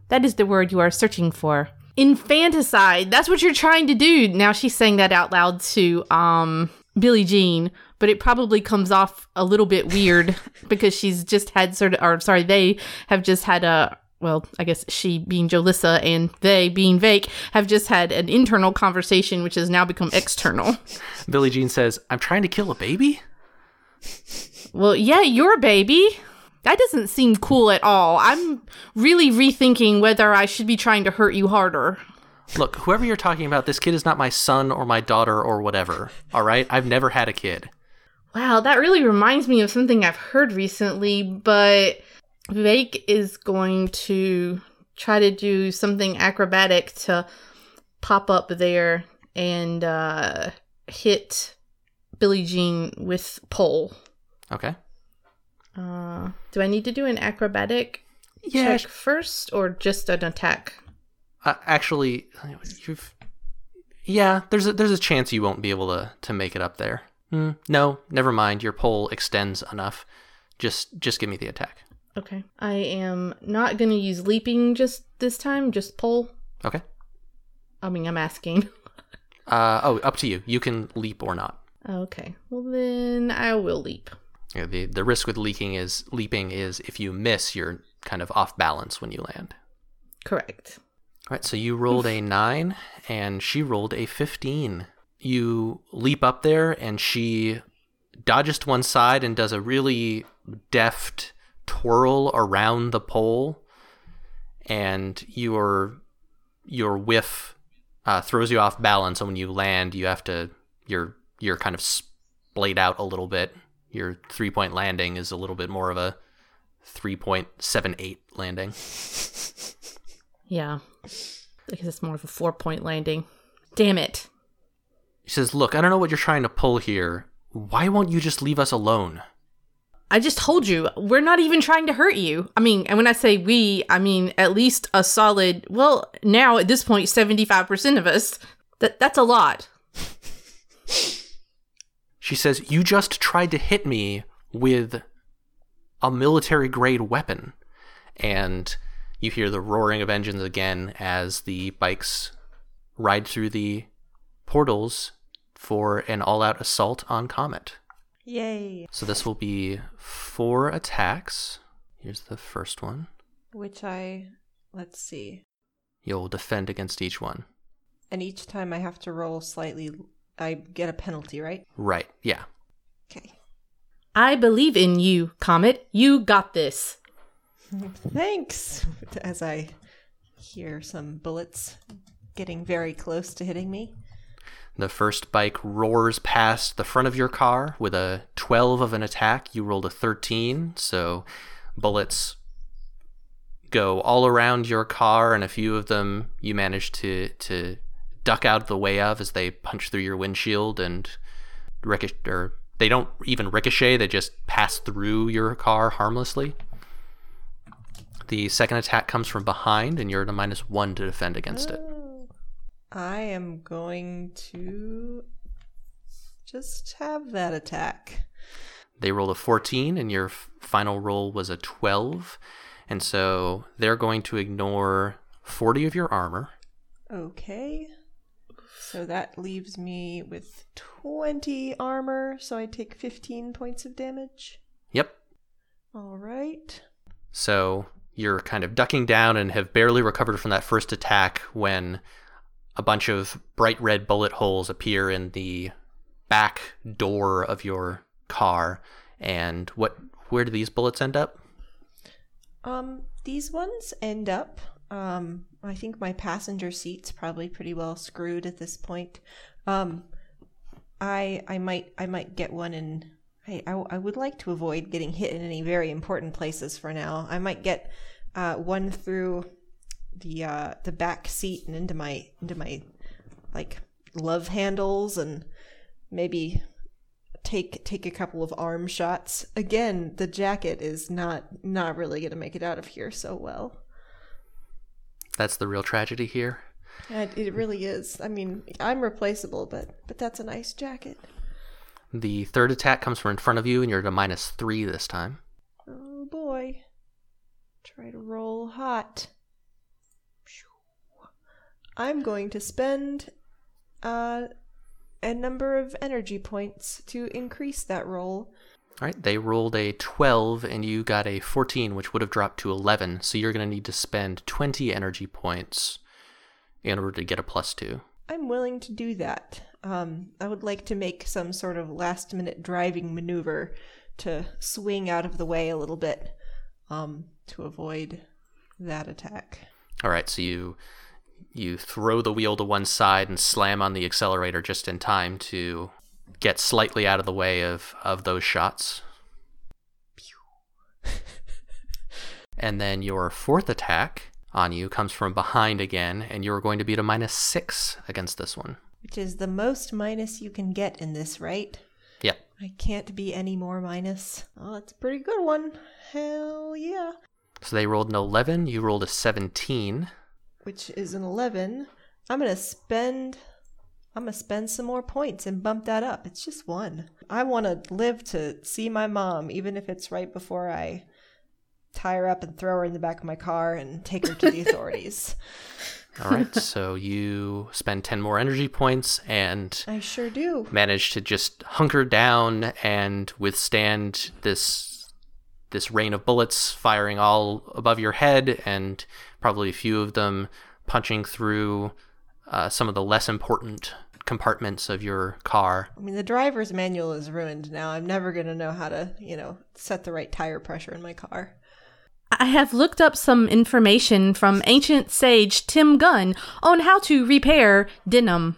That is the word you are searching for. Infanticide. That's what you're trying to do. Now she's saying that out loud to Billie Jean, but it probably comes off a little bit weird because she's just had they have just had I guess she being Jolissa and they being Vake have just had an internal conversation, which has now become external. Billie Jean says, I'm trying to kill a baby? Well, yeah, you're a baby. That doesn't seem cool at all. I'm really rethinking whether I should be trying to hurt you harder. Look, whoever you're talking about, this kid is not my son or my daughter or whatever. All right? I've never had a kid. Wow, that really reminds me of something I've heard recently, but Vake is going to try to do something acrobatic to pop up there and hit Billie Jean with pole. Okay. Do I need to do an acrobatic check first or just an attack? There's a chance you won't be able to make it up there. No, never mind. Your pole extends enough. Just give me the attack. Okay. I am not going to use leaping just this time, just pole. Okay. I mean, I'm asking. Up to you. You can leap or not. Okay. Well, then I will leap. Yeah, the risk with leaping is if you miss, you're kind of off balance when you land. Correct. All right, so you rolled a 9 and she rolled a 15. You leap up there and she dodges to one side and does a really deft twirl around the pole, and your whiff throws you off balance, and when you land, you have to you're kind of splayed out a little bit. Your 3-point landing is a little bit more of a 3.78 landing. Yeah. I guess it's more of a 4-point landing. Damn it. He says, look, I don't know what you're trying to pull here. Why won't you just leave us alone? I just told you, we're not even trying to hurt you. I mean, and when I say we, I mean at least a solid, well, now at this point, 75% of us. That's a lot. She says, you just tried to hit me with a military-grade weapon. And you hear the roaring of engines again as the bikes ride through the portals for an all-out assault on Comet. Yay. So this will be 4 attacks. Here's the first one. Which let's see. You'll defend against each one. And each time I have to roll slightly... I get a penalty, right? Right, yeah. Okay. I believe in you, Comet. You got this. Thanks. As I hear some bullets getting very close to hitting me. The first bike roars past the front of your car with a 12 of an attack. You rolled a 13, so bullets go all around your car, and a few of them you manage to duck out of the way of as they punch through your windshield and they don't even ricochet, they just pass through your car harmlessly. The second attack comes from behind, and you're at a -1 to defend against it. I am going to Just have that attack. They rolled a 14, and your final roll was a 12. And so they're going to ignore 40 of your armor. Okay. So that leaves me with 20 armor, so I take 15 points of damage. Yep. All right. So you're kind of ducking down and have barely recovered from that first attack when a bunch of bright red bullet holes appear in the back door of your car. And where do these bullets end up? These ones end up, I think my passenger seat's probably pretty well screwed at this point. I might get one, and I would like to avoid getting hit in any very important places for now. I might get one through the back seat and into my like love handles, and maybe take a couple of arm shots. Again, the jacket is not really going to make it out of here so well. That's the real tragedy here. It really is. I mean, I'm replaceable, but that's a nice jacket. The third attack comes from in front of you, and you're at a -3 this time. Oh boy. Try to roll hot. I'm going to spend a number of energy points to increase that roll. All right, they rolled a 12, and you got a 14, which would have dropped to 11, so you're going to need to spend 20 energy points in order to get a +2. I'm willing to do that. I would like to make some sort of last-minute driving maneuver to swing out of the way a little bit to avoid that attack. All right, so you throw the wheel to one side and slam on the accelerator just in time to get slightly out of the way of those shots. And then your fourth attack on you comes from behind again, and you're going to be at a -6 against this one. Which is the most minus you can get in this, right? Yeah. I can't be any more minus. Oh, that's a pretty good one. Hell yeah. So they rolled an 11, you rolled a 17. Which is an 11. I'm going to spend some more points and bump that up. It's just one. I want to live to see my mom, even if it's right before I tie her up and throw her in the back of my car and take her to the authorities. All right, so you spend 10 more energy points and I sure do. Manage to just hunker down and withstand this rain of bullets firing all above your head, and probably a few of them punching through some of the less important compartments of your car. I mean, the driver's manual is ruined now. I'm never going to know how to, set the right tire pressure in my car. I have looked up some information from ancient sage Tim Gunn on how to repair denim.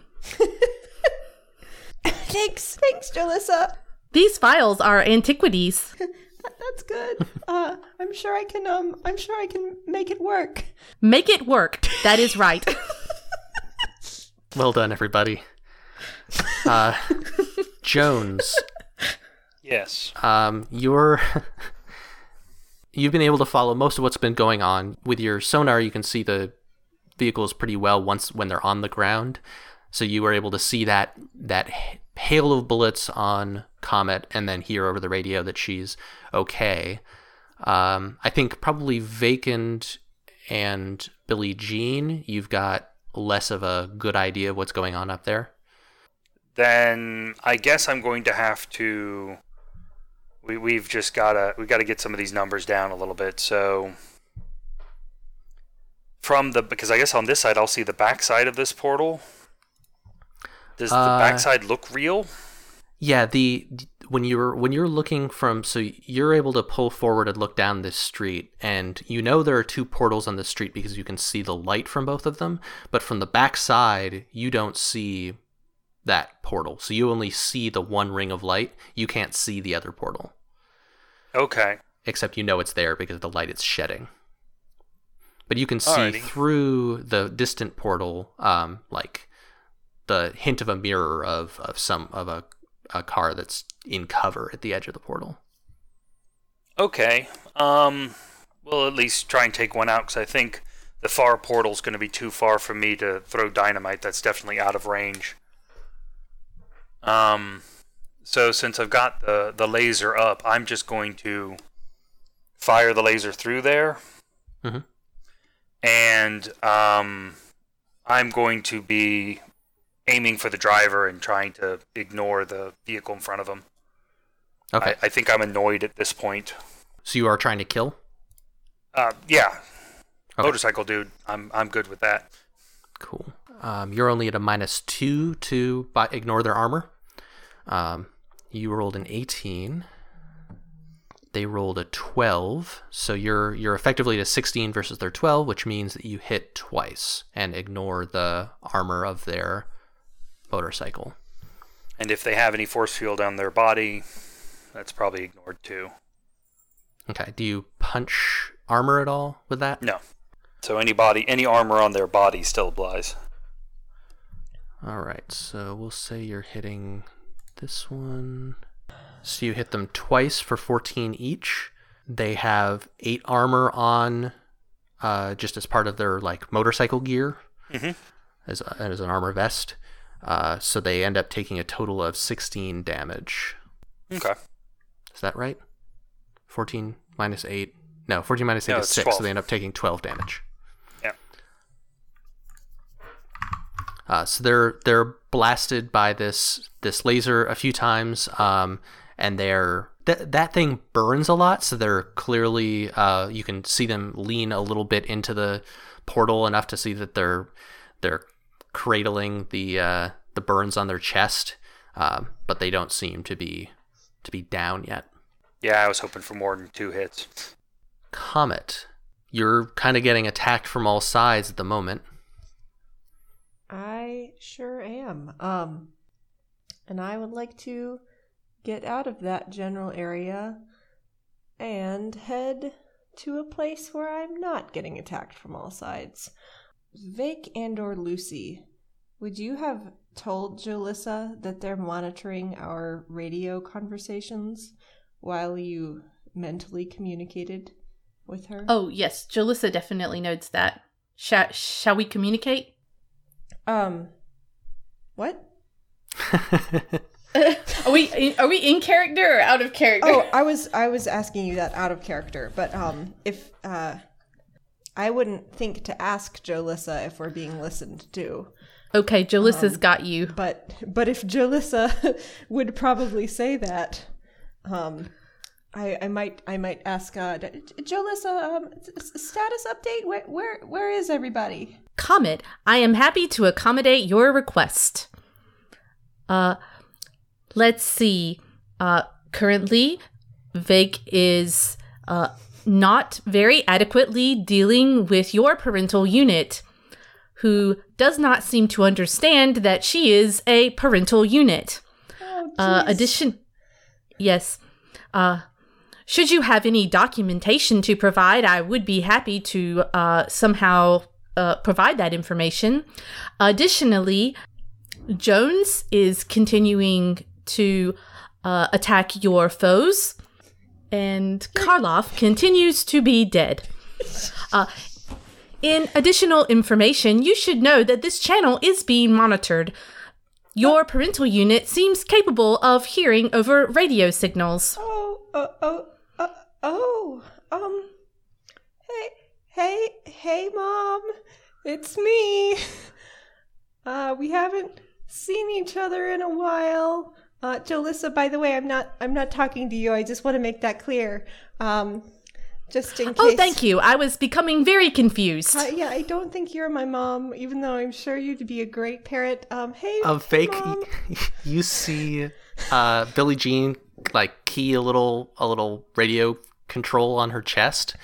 Thanks, Jalissa. These files are antiquities. That's good. I'm sure I can make it work. Make it work. That is right. Well done, everybody. Jones. Yes. You've been able to follow most of what's been going on. With your sonar, you can see the vehicles pretty well when they're on the ground. So you were able to see that hail of bullets on Comet, and then hear over the radio that she's okay. I think probably Vacant and Billie Jean, you've got less of a good idea of what's going on up there. Then I guess I'm going to have to... We've got to get some of these numbers down a little bit. So because I guess on this side I'll see the backside of this portal. Does the backside look real? Yeah. When you're looking from, so you're able to pull forward and look down this street, and there are two portals on this street because you can see the light from both of them. But from the backside, you don't see that portal, so you only see the one ring of light. You can't see the other portal. Okay. Except it's there because of the light it's shedding. But you can see through the distant portal, like the hint of a mirror of a car that's in cover at the edge of the portal. Okay. We'll at least try and take one out, because I think the far portal's going to be too far for me to throw dynamite. That's definitely out of range. So since I've got the laser up, I'm just going to fire the laser through there. Mm-hmm. And I'm going to be aiming for the driver and trying to ignore the vehicle in front of him. Okay. I think I'm annoyed at this point. So you are trying to kill? Yeah. Okay. Motorcycle dude. I'm good with that. Cool. You're only at a -2 to ignore their armor. You rolled an 18. They rolled a 12, so you're effectively at a 16 versus their 12, which means that you hit twice and ignore the armor of their motorcycle. And if they have any force field on their body, that's probably ignored too. Okay, do you punch armor at all with that? No. So any armor on their body still applies. All right, so we'll say you're hitting this one... So you hit them twice for 14 each. They have 8 armor on, just as part of their like motorcycle gear, mm-hmm. as an armor vest. So they end up taking a total of 16 damage. Okay, is that right? 14 minus 8. No, 14 minus 8 is 6. 12. So they end up taking 12 damage. Yeah. So they're blasted by this laser a few times. And that thing burns a lot, so they're clearly, you can see them lean a little bit into the portal enough to see that they're cradling the burns on their chest, but they don't seem to be down yet. Yeah, I was hoping for more than 2 hits. Comet, you're kind of getting attacked from all sides at the moment. I sure am, and I would like to get out of that general area and head to a place where I'm not getting attacked from all sides. Vake and/or Lucy, would you have told Jolissa that they're monitoring our radio conversations while you mentally communicated with her? Oh, yes. Jolissa definitely knows that. Shall we communicate? What? Are we in character or out of character? Oh, I was asking you that out of character, but if I wouldn't think to ask Jolissa if we're being listened to. Okay, Jolissa's got you. But if Jolissa would probably say that, I might ask Jolissa, status update. Where is everybody? Comet, I am happy to accommodate your request. Let's see. Currently, Vake is not very adequately dealing with your parental unit, who does not seem to understand that she is a parental unit. Oh, yes. Should you have any documentation to provide, I would be happy to somehow provide that information. Additionally, Jones is continuing to attack your foes, and Karloff continues to be dead. In additional information, you should know that this channel is being monitored. Your parental unit seems capable of hearing over radio signals. Hey, Mom, it's me. We haven't seen each other in a while. Jolissa, by the way, I'm not talking to you. I just want to make that clear. Just in case. Oh, thank you. I was becoming very confused. Yeah, I don't think you're my mom, even though I'm sure you'd be a great parent. Vake, Mom. You see Billie Jean like key a little radio control on her chest,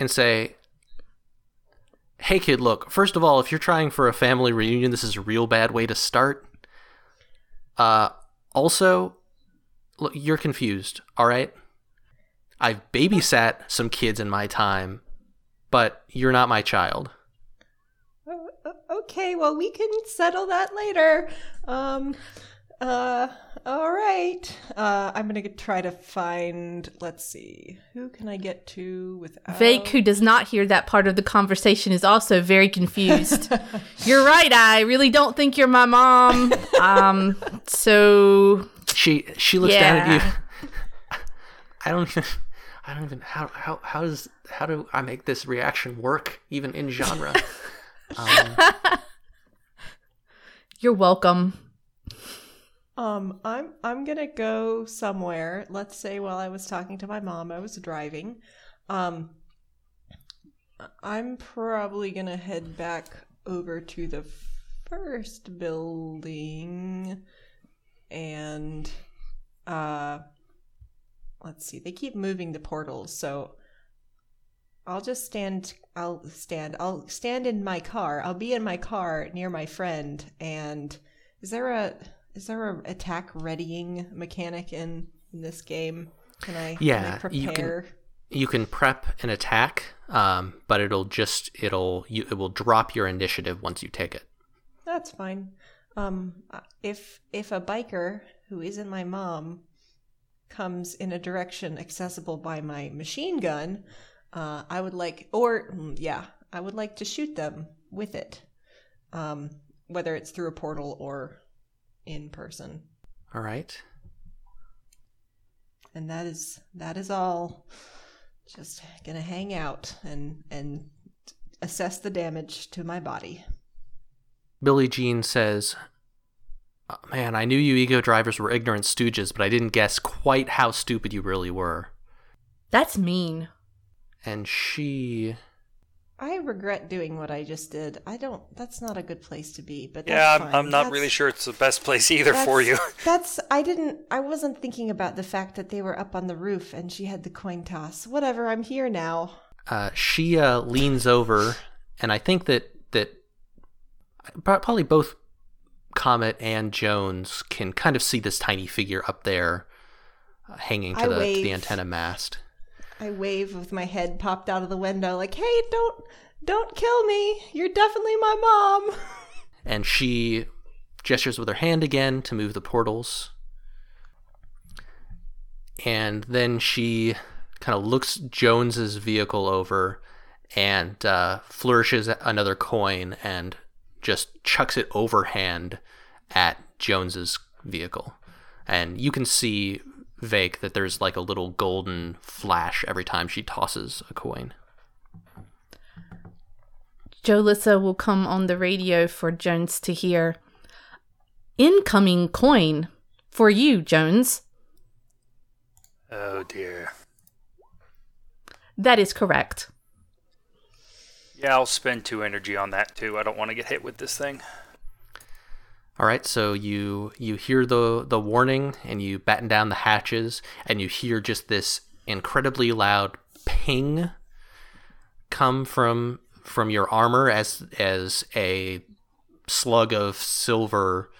and say, "Hey, kid, look, first of all, if you're trying for a family reunion, this is a real bad way to start. Also, look, you're confused, all right? I've babysat some kids in my time, but you're not my child." Okay, well, we can settle that later. All right. right. I'm going to try to find, let's see, who can I get to without... Vake, who does not hear that part of the conversation, is also very confused. You're right. I really don't think you're my mom. So... She looks down at you. I don't even, how do I make this reaction work, even in genre? You're welcome. I'm gonna go somewhere. Let's say while I was talking to my mom, I was driving. I'm probably gonna head back over to the first building, and let's see. They keep moving the portals, so I'll stand in my car. I'll be in my car near my friend. And is there a attack readying mechanic in this game? Can I prepare? You can prep an attack, but it will drop your initiative once you take it. That's fine. If a biker who isn't my mom comes in a direction accessible by my machine gun, I would like to shoot them with it, whether it's through a portal or in person. All right. And that is all. Just gonna hang out and assess the damage to my body. Billie Jean says, oh, man, I knew you ego drivers were ignorant stooges, but I didn't guess quite how stupid you really were. That's mean. And I regret doing what I just did. That's not a good place to be, but that's fine. I'm not really sure it's the best place either for you. I wasn't thinking about the fact that they were up on the roof and she had the coin toss. Whatever, I'm here now. She leans over, and I think that probably both Comet and Jones can kind of see this tiny figure up there hanging to the antenna mast. I wave with my head popped out of the window like, hey, don't kill me. You're definitely my mom. And she gestures with her hand again to move the portals. And then she kind of looks Jones's vehicle over and flourishes another coin and just chucks it overhand at Jones's vehicle. And you can see... Vake that there's like a little golden flash every time she tosses a coin. Joe Lissa will come on the radio for Jones to hear. Incoming coin for you, Jones. Oh dear. That is correct. Yeah, I'll spend 2 energy on that too. I don't want to get hit with this thing. All right, so you hear the warning, and you batten down the hatches, and you hear just this incredibly loud ping come from your armor as a slug of silver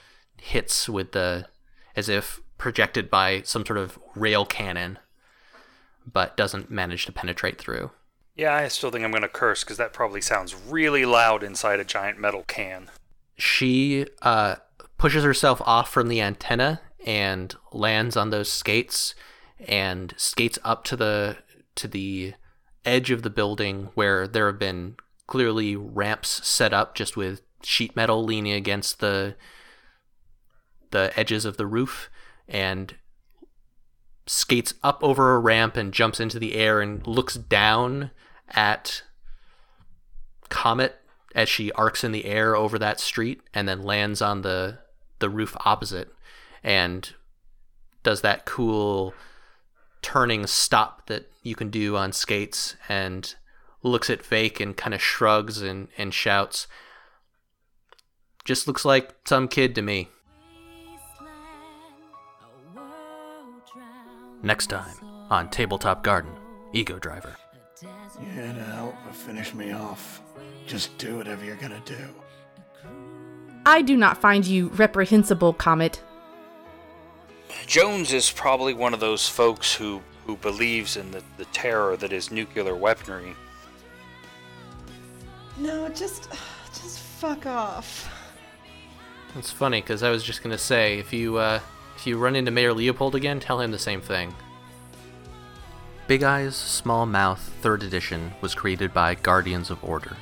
hits with as if projected by some sort of rail cannon, but doesn't manage to penetrate through. Yeah, I still think I'm going to curse, because that probably sounds really loud inside a giant metal can. She pushes herself off from the antenna and lands on those skates and skates up to the edge of the building where there have been clearly ramps set up just with sheet metal leaning against the edges of the roof, and skates up over a ramp and jumps into the air and looks down at Comet as she arcs in the air over that street and then lands on the roof opposite and does that cool turning stop that you can do on skates and looks at Vake and kind of shrugs and shouts, just looks like some kid to me. Next time on Tabletop Garden, Ego Driver. You're here to help but finish me off. Just do whatever you're gonna do. I do not find you reprehensible, Comet. Jones is probably one of those folks who believes in the terror that is nuclear weaponry. No, just fuck off. That's funny, because I was just gonna say, if you If you run into Mayor Leopold again, tell him the same thing. Big Eyes, Small Mouth 3rd Edition was created by Guardians of Order.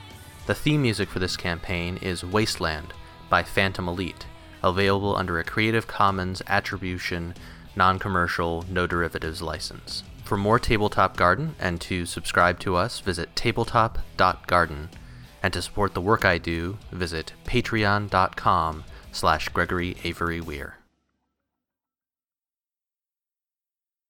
The theme music for this campaign is Wasteland by Phantom Elite, available under a Creative Commons Attribution, Non-Commercial, No Derivatives license. For more Tabletop Garden and to subscribe to us, visit tabletop.garden. And to support the work I do, visit patreon.com/Gregory Avery Weir.